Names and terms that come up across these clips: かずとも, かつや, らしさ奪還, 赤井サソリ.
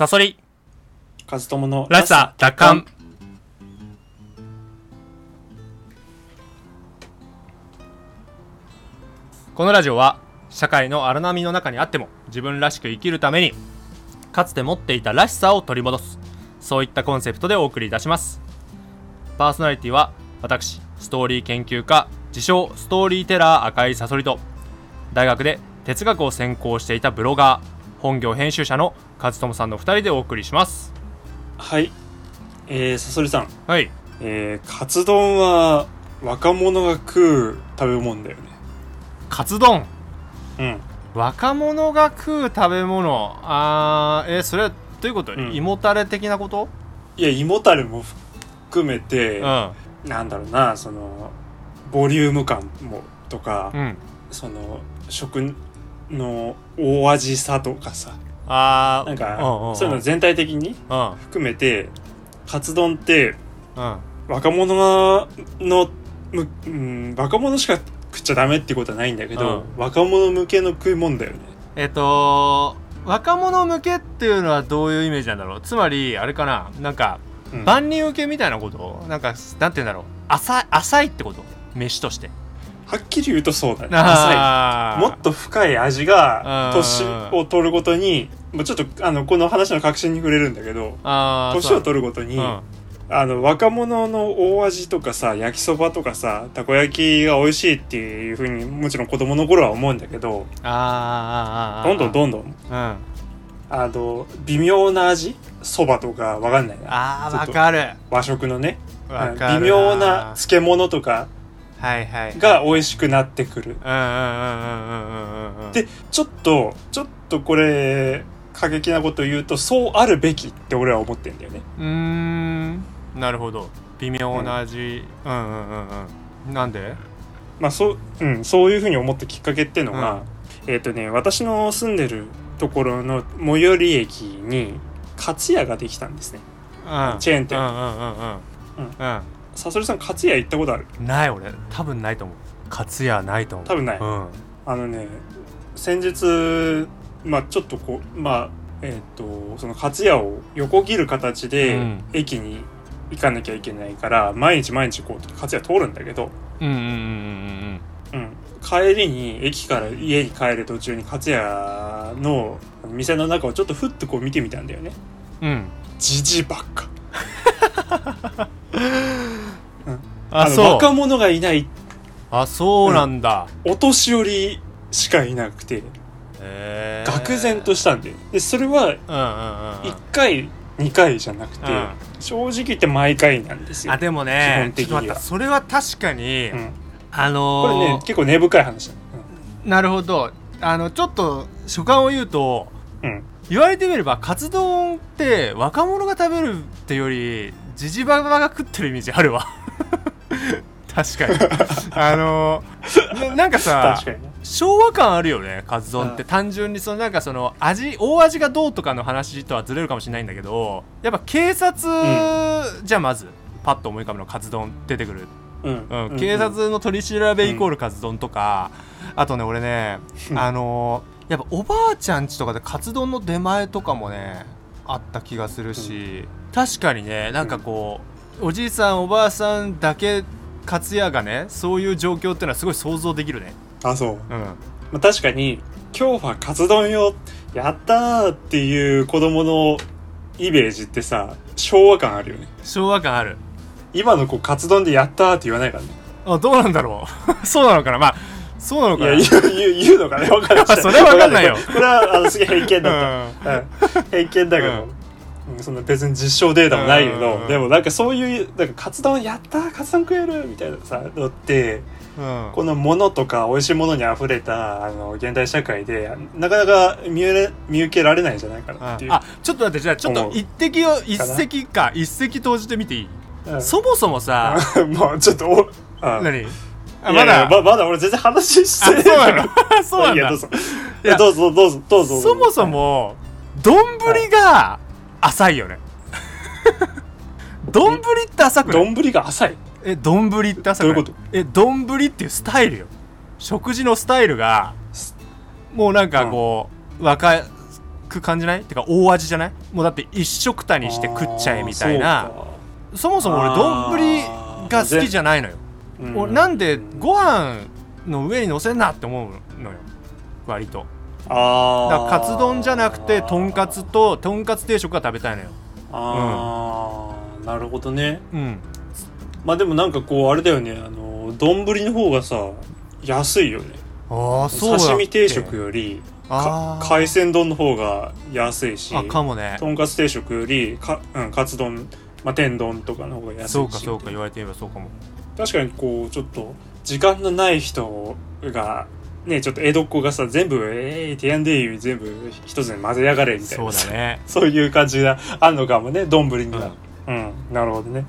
サソリカズトモのラサダカン。このラジオは社会の荒波の中にあっても自分らしく生きるためにかつて持っていたらしさを取り戻す、そういったコンセプトでお送りいたします。パーソナリティは私、ストーリー研究家自称ストーリーテラー赤井サソリと、大学で哲学を専攻していたブロガー本業編集者の和友さんの2人でお送りします。はい、サソリさん、はい、カツ丼は若者が食う食べ物だよね。カツ丼、うん、若者が食う食べ物、それはどういうこと、うん、胃もたれ的なこと。いや、胃もたれも含めて、うん、なんだろうな、そのボリューム感もとか、うん、その食の大味さとかさ、なんか、うんうん、そういうの全体的に含めて、カツ丼って、うん、若者しか食っちゃダメってことはないんだけど、うん、若者向けの食い物だよね。若者向けっていうのはどういうイメージなんだろう。つまりあれかな、なんか、うん、万人受けみたいなこと、なんて言うんだろう、浅いってこと、飯として。はっきり言うとそうだね。浅い。もっと深い味が年を取るごとに、ちょっとこの話の核心に触れるんだけど、年を取るごとに、うん、若者の大味とかさ、焼きそばとかさ、たこ焼きが美味しいっていう風にもちろん子供の頃は思うんだけど、どんどん、うん、微妙な味、そばとかわかんないな。わかる。和食のね、微妙な漬物とか。はいはい、が美味しくなってくる。で、ちょっとこれ過激なこと言うと、そうあるべきって俺は思ってんだよね。なるほど。微妙な味。なんで？そういうふうに思ったきっかけってのが、私の住んでるところの最寄り駅にかつやができたんですね。うん、チェーン店。サソリさん、カツヤ行ったことある？ない、俺多分ないと思う。カツヤないと思う。多分ない。うん、先日ちょっとこうそのカツヤを横切る形で駅に行かなきゃいけないから、うん、毎日こうカツヤ通るんだけど、帰りに駅から家に帰る途中にカツヤの店の中をちょっとふっとこう見てみたんだよね。うん。じじばっか。うん、若者がいない。そうなんだ、うん、お年寄りしかいなくて、愕然としたんで、それは1回、2回じゃなくて、うん、正直言って毎回なんですよ。でもね、基本的にはそれは確かに、うん、これね、結構根深い話だ、うん、なるほど。ちょっと所感を言うと、うん、言われてみればカツ丼って若者が食べるってよりジジババが食ってるイメージあるわ。確かに。なんかさ、か、ね、昭和感あるよね、カツ丼って。単純にそのなんかその味、大味がどうとかの話とはずれるかもしれないんだけど、やっぱ警察、うん、じゃあまずパッと思い浮かぶのカツ丼出てくる、うんうん、警察の取り調べイコールカツ丼とか、うん、あとね、俺ね、やっぱおばあちゃんちとかでカツ丼の出前とかもねあった気がするし、うん、確かにね、なんかこう、うん、おじいさんおばあさんだけカツヤがね、そういう状況っていうのはすごい想像できるね。そう、うん、確かに今日はカツ丼よ、やったーっていう子供のイメージってさ、昭和感あるよね。昭和感ある。今の子カツ丼でやったーって言わないからね。どうなんだろう。そうなのかな。そうなのかな。いや、言うのかね、分かんない。それは分かんないよ。これはすげえ偏見だった、うん、偏見だけど、うん、そんな別に実証データもないけど、でもなんかそういうなんかカツ丼やった、カツ丼食えるみたいなさのって、うん、この物とか美味しいものにあふれた現代社会でなかなか見受けられないんじゃないかなっていう、ちょっと待って、じゃあちょっと一石投じてみていい？そもそもさ、もうちょっと何？まだ俺全然話してないの。そうなんだ。どうぞ。そもそも丼が浅いよね。丼って浅くない？丼が浅い。丼って浅くない？どういうこと？丼っていうスタイルよ。食事のスタイルがもうなんかこう、若く感じない？てか大味じゃない？もうだって一食たにして食っちゃえみたいな。 そもそも俺丼ぶりが好きじゃないのよ、俺なんでご飯の上に乗せんなって思うのよ割と。あだからカツ丼じゃなくてとんかつととんかつ定食が食べたいのよ。ああ、うん、なるほどね。うんまあでもなんかこうあれだよね、丼の方がさ安いよね。ああそうだっけ。刺身定食より海鮮丼の方が安いし、あかもね。とんかつ定食よりカツ丼、まあ、天丼とかの方が安いし。そうかそうか、言われてみればそうかも。確かにこうちょっと時間のない人がね、ちょっと江戸っ子がさ全部ティアンデイ全部一つに混ぜやがれみたいな、 そうだね、そういう感じがあるのかもね丼には、うん、うん、なるほどね。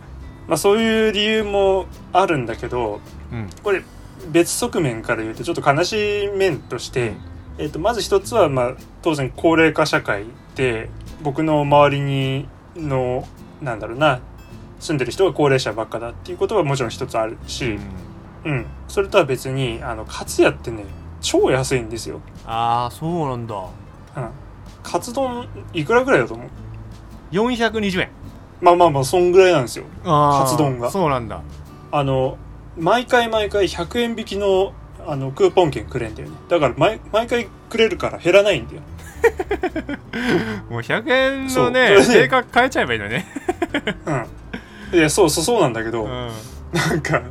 まあそういう理由もあるんだけど、うん、これ別側面から言うとちょっと悲しい面として、うん、まず一つはまあ当然高齢化社会で僕の周りにのなんだろうな住んでる人が高齢者ばっかだっていうことはもちろん一つあるし、うん、うん、それとは別にカツヤってね超安いんですよ。ああそうなんだ。うん。カツ丼いくらぐらいだと思う？420円。まあまあまあそんぐらいなんですよ。カツ丼が。そうなんだ。毎回100円引きのクーポン券くれんだよね。だから毎回くれるから減らないんだよ。もう100円のね定価変えちゃえばいいのね。うん。いやそうなんだけど、うん、なんか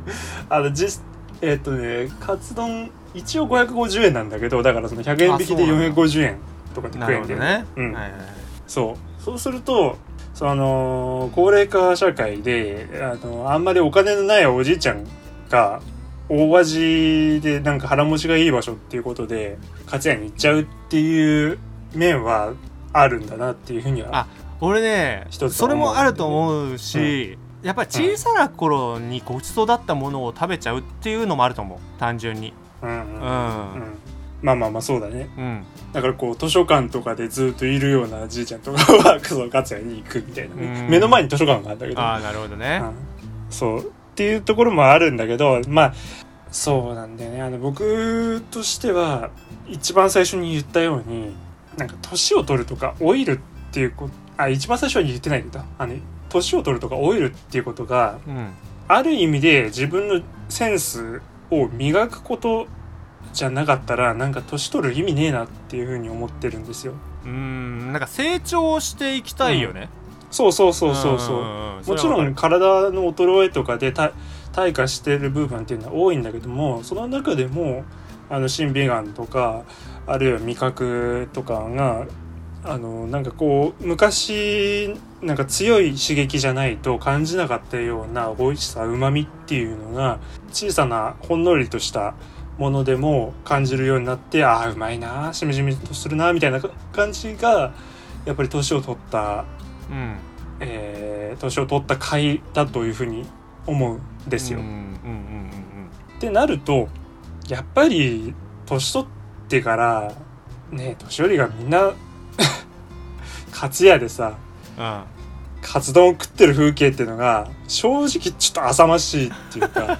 カツ丼一応550円なんだけど、だからその100円引きで450円とかで食えんだよね。うん、はいはいはい、そうすると高齢化社会であんまりお金のないおじいちゃんが大味でなんか腹持ちがいい場所っていうことでカツ屋に行っちゃうっていう面はあるんだなっていうふうには、あ俺ねそれもあると思うし、うんやっぱり小さな頃にごちそうだったものを食べちゃうっていうのもあると思う単純に。うんうんうんうん、まあまあまあそうだね、うん、だからこう図書館とかでずっといるようなじいちゃんとかはガツヤに行くみたいな、ね、目の前に図書館があるんだけど、ああなるほどね、うん、そうっていうところもあるんだけど、まあそうなんだよね。僕としては一番最初に言ったようになんか年を取るとか老いるっていうこと、あ一番最初に言ってないんだ、年を取るとか老いるっていうことが、うん、ある意味で自分のセンスを磨くことじゃなかったらなんか年取る意味ねえなっていう風に思ってるんですよ。なんか成長していきたいよね、うん、そう、もちろん体の衰えとかで退化してる部分っていうのは多いんだけども、その中でも審美眼とかあるいは味覚とかがなんかこう昔なんか強い刺激じゃないと感じなかったような美味しさうまみっていうのが小さなほんのりとしたものでも感じるようになって、ああうまいなしみじみとするなみたいな感じがやっぱり年を取った、うん年を取った甲斐だというふうに思うんですよ。ってなるとやっぱり年取ってからね年寄りがみんなカツ屋でさ、うん、カツ丼を食ってる風景っていうのが正直ちょっと浅ましいっていうか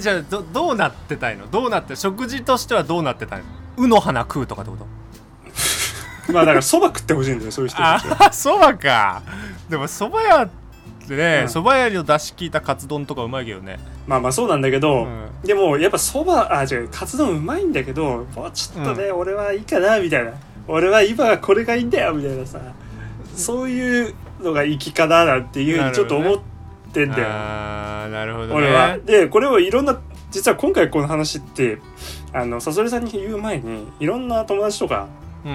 じゃあ どうなってたいの？どうなって食事としてはどうなってたいの？うの花食うとかってことまあだからそば食ってほしいんだよそういう人たちは。そばか。でもそば屋ってねそば、うん、屋の出し効いたカツ丼とかうまいけどね。まあまあそうなんだけど、うん、でもやっぱそば違うカツ丼うまいんだけどもうちょっとね、うん、俺はいいかなみたいな、俺は今これがいいんだよみたいなさ、そういうのが生き方なんていうふうにちょっと思ってんだよ、ね、あなるほどね俺は。でこれをいろんな実は今回この話ってサソリさんに言う前にいろんな友達とか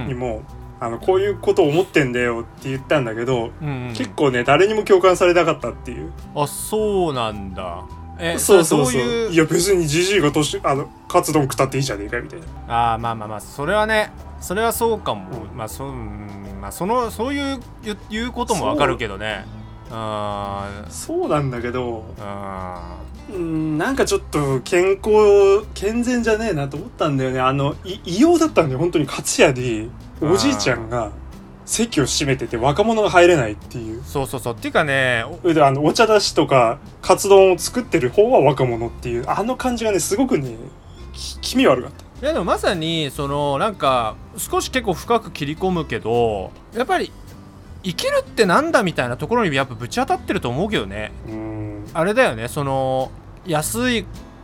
にも、うん、こういうことを思ってんだよって言ったんだけど、うんうん、結構ね誰にも共感されなかったっていう。あそうなんだ。そういや別にジジイがカツ丼食ったっていいじゃねえかみたいな。あまあまあまあそれはねそれはそうかも、うん、まあそういう言うこともわかるけどね。そうなんだけど、なんかちょっと健全じゃねえなと思ったんだよね。異様だったんで本当にカツヤでおじいちゃんが席を占めてて若者が入れないっていう。そうっていうかね、お茶出しとかカツ丼を作ってる方は若者っていう感じがねすごくね気味悪かった。いやでもまさにそのなんか少し結構深く切り込むけど、やっぱり生きるってなんだみたいなところにやっぱぶち当たってると思うけどね。うん、あれだよね、その安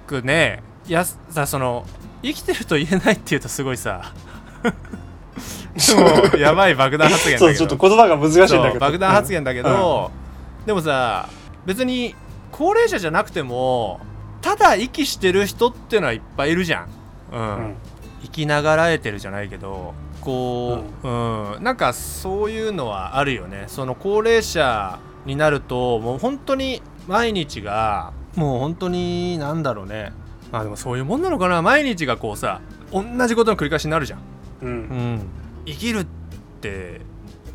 くね、やさ、その生きてると言えないっていうとすごいさでもやばい爆弾発言だけどそうちょっと言葉が難しいんだけど爆弾発言だけど、うん、でもさ別に高齢者じゃなくてもただ息してる人っていうのはいっぱいいるじゃん。うんうん、生きながらえてるじゃないけどこう、うんうん、なんかそういうのはあるよね。その高齢者になるともう本当に毎日がもう本当になんだろうね、まあでもそういうもんなのかな、毎日がこうさ同じことの繰り返しになるじゃん、うんうん、生きるって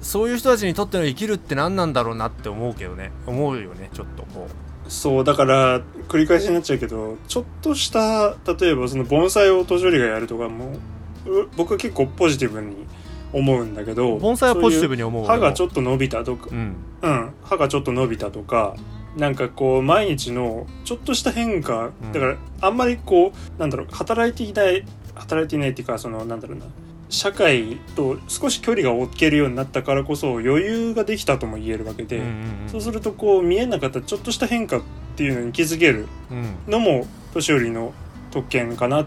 そういう人たちにとっての生きるって何なんだろうなって思うけどね、思うよね。ちょっとこうそうだから繰り返しになっちゃうけど、ちょっとした例えばその盆栽を年寄りがやるとかも僕は結構ポジティブに思うんだけど、盆栽はポジティブに思う。歯がちょっと伸びたとか、うんうん、歯がちょっと伸びたとか、なんかこう毎日のちょっとした変化、うん、だからあんまりこうなんだろう働いていないっていうか、そのなんだろうな、社会と少し距離が置けるようになったからこそ余裕ができたとも言えるわけで、うんうんうん、そうするとこう見えなかったちょっとした変化っていうのに気づけるのも年寄りの特権かな、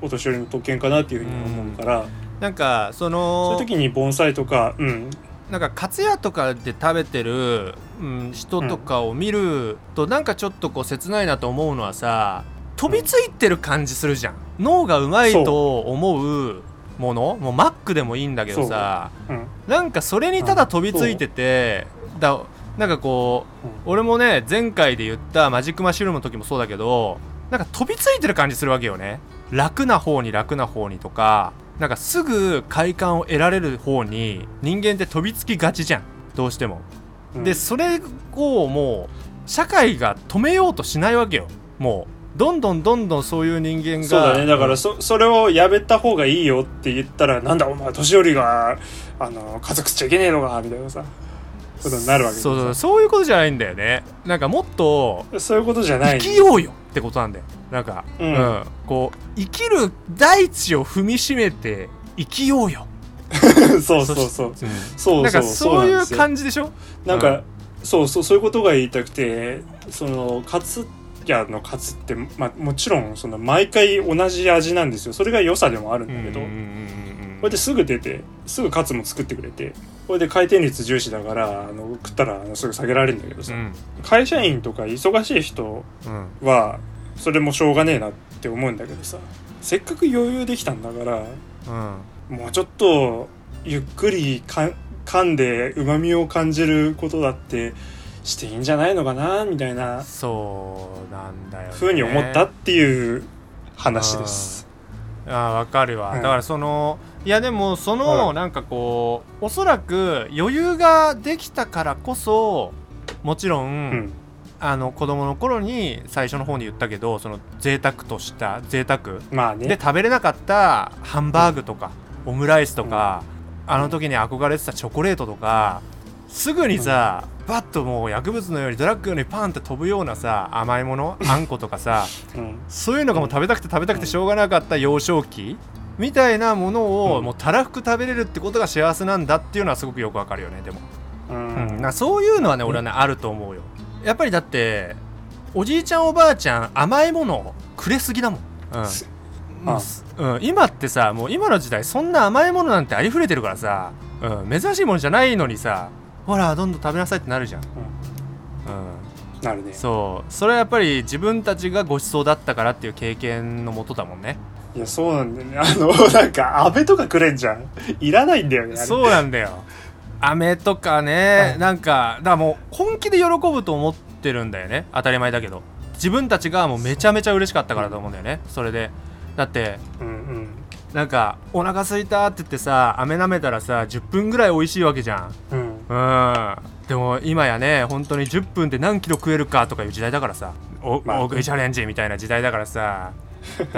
お年寄りの特権かなっていうふうに思うから、うん、なんかそのそういう時に盆栽とか、うん、なんかカツヤとかで食べてる、うん、人とかを見るとなんかちょっとこう切ないなと思うのはさ、飛びついてる感じするじゃん、うん、脳がうまいと思うものもうマックでもいいんだけどさ、うん、なんかそれにただ飛びついてて、うん、なんかこう、うん、俺もね前回で言ったマジックマッシュルームの時もそうだけど、なんか飛びついてる感じするわけよね。楽な方にとか、なんかすぐ快感を得られる方に人間って飛びつきがちじゃん、どうしても、うん、でそれをもう社会が止めようとしないわけよ。もうどんどんそういう人間が、そうだね、だから それをやめた方がいいよって言ったら、なんだお前年寄りが家族しちゃいけねえのかみたいなさ、ことになるわけで、そういうことじゃないんだよね。なんかもっとそういうことじゃない、生きようよってことなんだよ。なんか、うんうん、こう生きる大地を踏みしめて生きようよそうなんかそういう感じでしょ。なんか、うん、そういうことが言いたくて、そのかつのカツって、まあ、もちろんその毎回同じ味なんですよ。それが良さでもあるんだけど、これですぐ出てすぐカツも作ってくれて、これで回転率重視だから食ったらすぐ下げられるんだけどさ、うん、会社員とか忙しい人はそれもしょうがねえなって思うんだけどさ、せっかく余裕できたんだから、うん、もうちょっとゆっくり噛んでうまみを感じることだってしていいんじゃないのかなみたいな、そうなんだよね、風に思ったっていう話です。ああ分かるわ、うん、だからそのいやでもそのなんかこうおそらく余裕ができたからこそ、もちろん、うん、子供の頃に最初の方に言ったけど、その贅沢とした贅沢、まあね、で食べれなかったハンバーグとか、うん、オムライスとか、うん、あの時に憧れてたチョコレートとか、すぐにさ、うん、バッともう薬物のようにドラッグのようにパンって飛ぶようなさ甘いもの、あんことかさ、うん、そういうのがもう食べたくてしょうがなかった幼少期みたいなものをもうたらふく食べれるってことが幸せなんだっていうのはすごくよくわかるよね。でも、うんうん、そういうのはね俺はね、うん、あると思うよ。やっぱりだっておじいちゃんおばあちゃん甘いものをくれすぎだもん、うんうん、今ってさもう今の時代そんな甘いものなんてありふれてるからさ、うん、珍しいものじゃないのにさ、ほらどんどん食べなさいってなるじゃん、うん、なるね。それはやっぱり自分たちがご馳走だったからっていう経験のもとだもんね。いやそうなんだよね、なんか飴とかくれんじゃんいらないんだよね。そうなんだよ飴とかね、うん、なんかだからもう本気で喜ぶと思ってるんだよね、当たり前だけど。自分たちがもうめちゃめちゃ嬉しかったからと思うんだよね、うん、それでだって、うんうん、なんかお腹空いたって言ってさ飴舐めたらさ10分ぐらい美味しいわけじゃん、うんうん、でも今やね本当に10分で何キロ食えるかとかいう時代だからさ、大食いチャレンジみたいな時代だからさ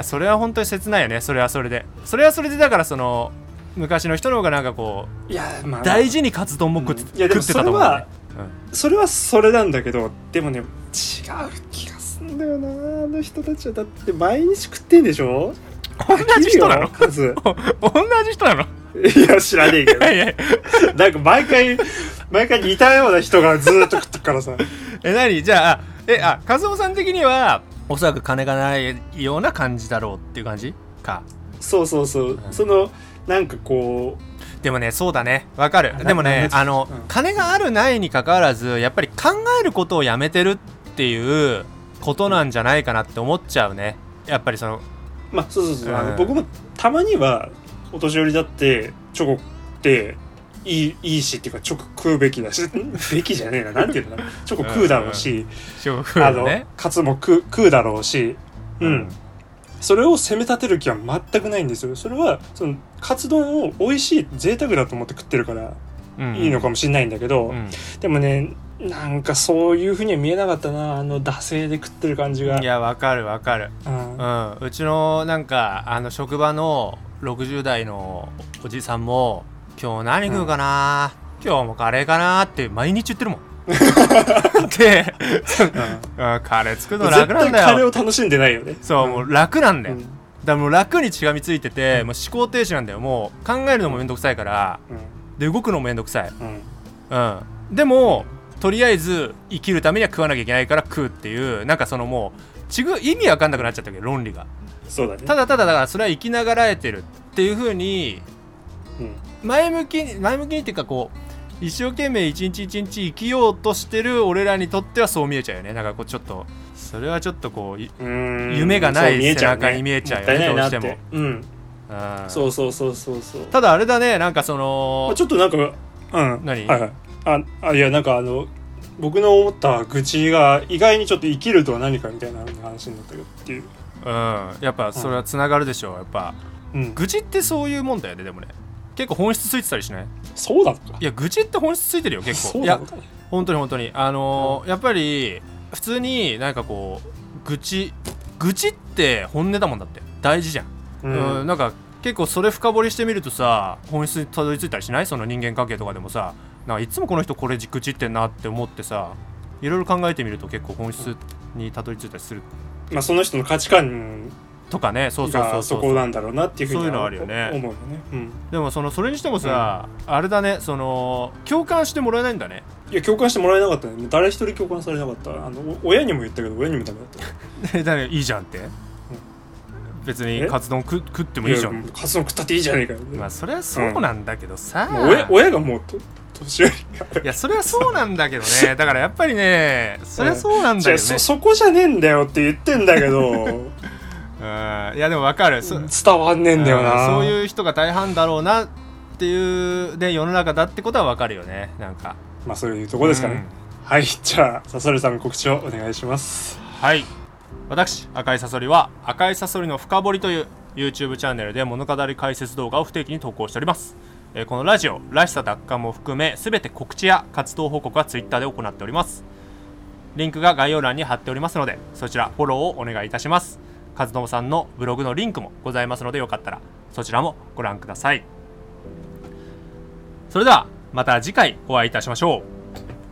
それは本当に切ないよね。それはそれでだからその昔の人の方がなんかこういや、まあ、大事にカツ丼も食ってたと思う、ね、うん、それはそれなんだけど、でもね違う気がすんだよな。あの人たちはだって毎日食ってんでしょ。同じ人なのカズ同じ人なのいや知らねえけどいやいやなんか毎回似たような人がずっと食ってからさえ何じゃあカズオさん的にはおそらく金がないような感じだろうっていう感じかそう、うん、そのなんかこうでもねそうだねわかるでもねうん、金があるないにかかわらずやっぱり考えることをやめてるっていうことなんじゃないかなって思っちゃうねやっぱりそのまあそう、うん、僕もたまにはお年寄りだってチョコっていいしっていうかチョコ食うべきだしべきじゃねえななんていうのチョコ食うだろうし、うんうんカツも食うだろうしうん、うんそれを責め立てる気は全くないんですよ。それはそのカツ丼を美味しい贅沢だと思って食ってるからいいのかもしれないんだけど、うんうん、でもねなんかそういう風には見えなかったな惰性で食ってる感じが。いやわかる、うんうん、うちのなんか職場の60代のおじさんも今日何食うかな、うん、今日もカレーかなって毎日言ってるもんで、うん、カレー作るの楽なんだよ。絶対カレーを楽しんでないよね。そう、うん、もう楽なんだよ、うん、だからもう楽にしがみついてて、うん、もう思考停止なんだよ。もう考えるのもめんどくさいから、うん、で動くのもめんどくさい、うんうん、でもとりあえず生きるためには食わなきゃいけないから食うっていうなんかそのもう意味わかんなくなっちゃったけど論理がそうだね。ただだからそれは生きながらえてるっていう風に、うん、前向きにっていうかこう一生懸命一日一日生きようとしてる俺らにとってはそう見えちゃうよね。なんかこうちょっとそれはちょっとこう夢がない背中に見えちゃうよね。どうしてもうんそうただあれだねなんかそのちょっとなんかうん何いやなんか僕の思った愚痴が意外にちょっと生きるとは何かみたいな話になったけどっていううんやっぱそれはつながるでしょうやっぱ、うん、愚痴ってそういうもんだよね。でもね結構本質ついてたりしない？そうだった。いや愚痴って本質ついてるよ結構。いや本当にやっぱり普通になんかこう愚痴って本音だもんだって大事じゃん。うん、なんか結構それ深掘りしてみるとさ本質にたどり着いたりしない？その人間関係とかでもさなんかいつもこの人これ愚痴ってんなって思ってさいろいろ考えてみると結構本質にたどり着いたりする。まあその人の価値観とかね、そうそこなんだろうなっていうふうにそういうのあるよね。思うよね。うん、でもそれにしてもさ、うん、あれだね、共感してもらえないんだね。いや共感してもらえなかったね。誰一人共感されなかった。親にも言ったけど親にもダメだった。だねいいじゃんって。うん、別にカツ丼食ってもいいじゃん。カツ丼食ったっていいじゃねえかよ。まあそれはそうなんだけどさ。うん、親がもう年寄りいやそれはそうなんだけどね。だからやっぱりね、それはそうなんだよね。そこじゃねえんだよって言ってんだけど。うん、いやでも分かる伝わんねえんだよな、そういう人が大半だろうなっていうで世の中だってことは分かるよね。なんかまあそういうとこですかね、うん、はいじゃあサソリさん告知をお願いします。はい、私赤いサソリは赤いサソリの深掘りという YouTube チャンネルで物語解説動画を不定期に投稿しております。このラジオらしさ奪還も含め全て告知や活動報告は Twitter で行っております。リンクが概要欄に貼っておりますのでそちらフォローをお願いいたします。カズトモさんのブログのリンクもございますのでよかったらそちらもご覧ください。それではまた次回お会いいたしましょう。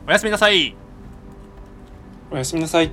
おやすみなさい。おやすみなさい。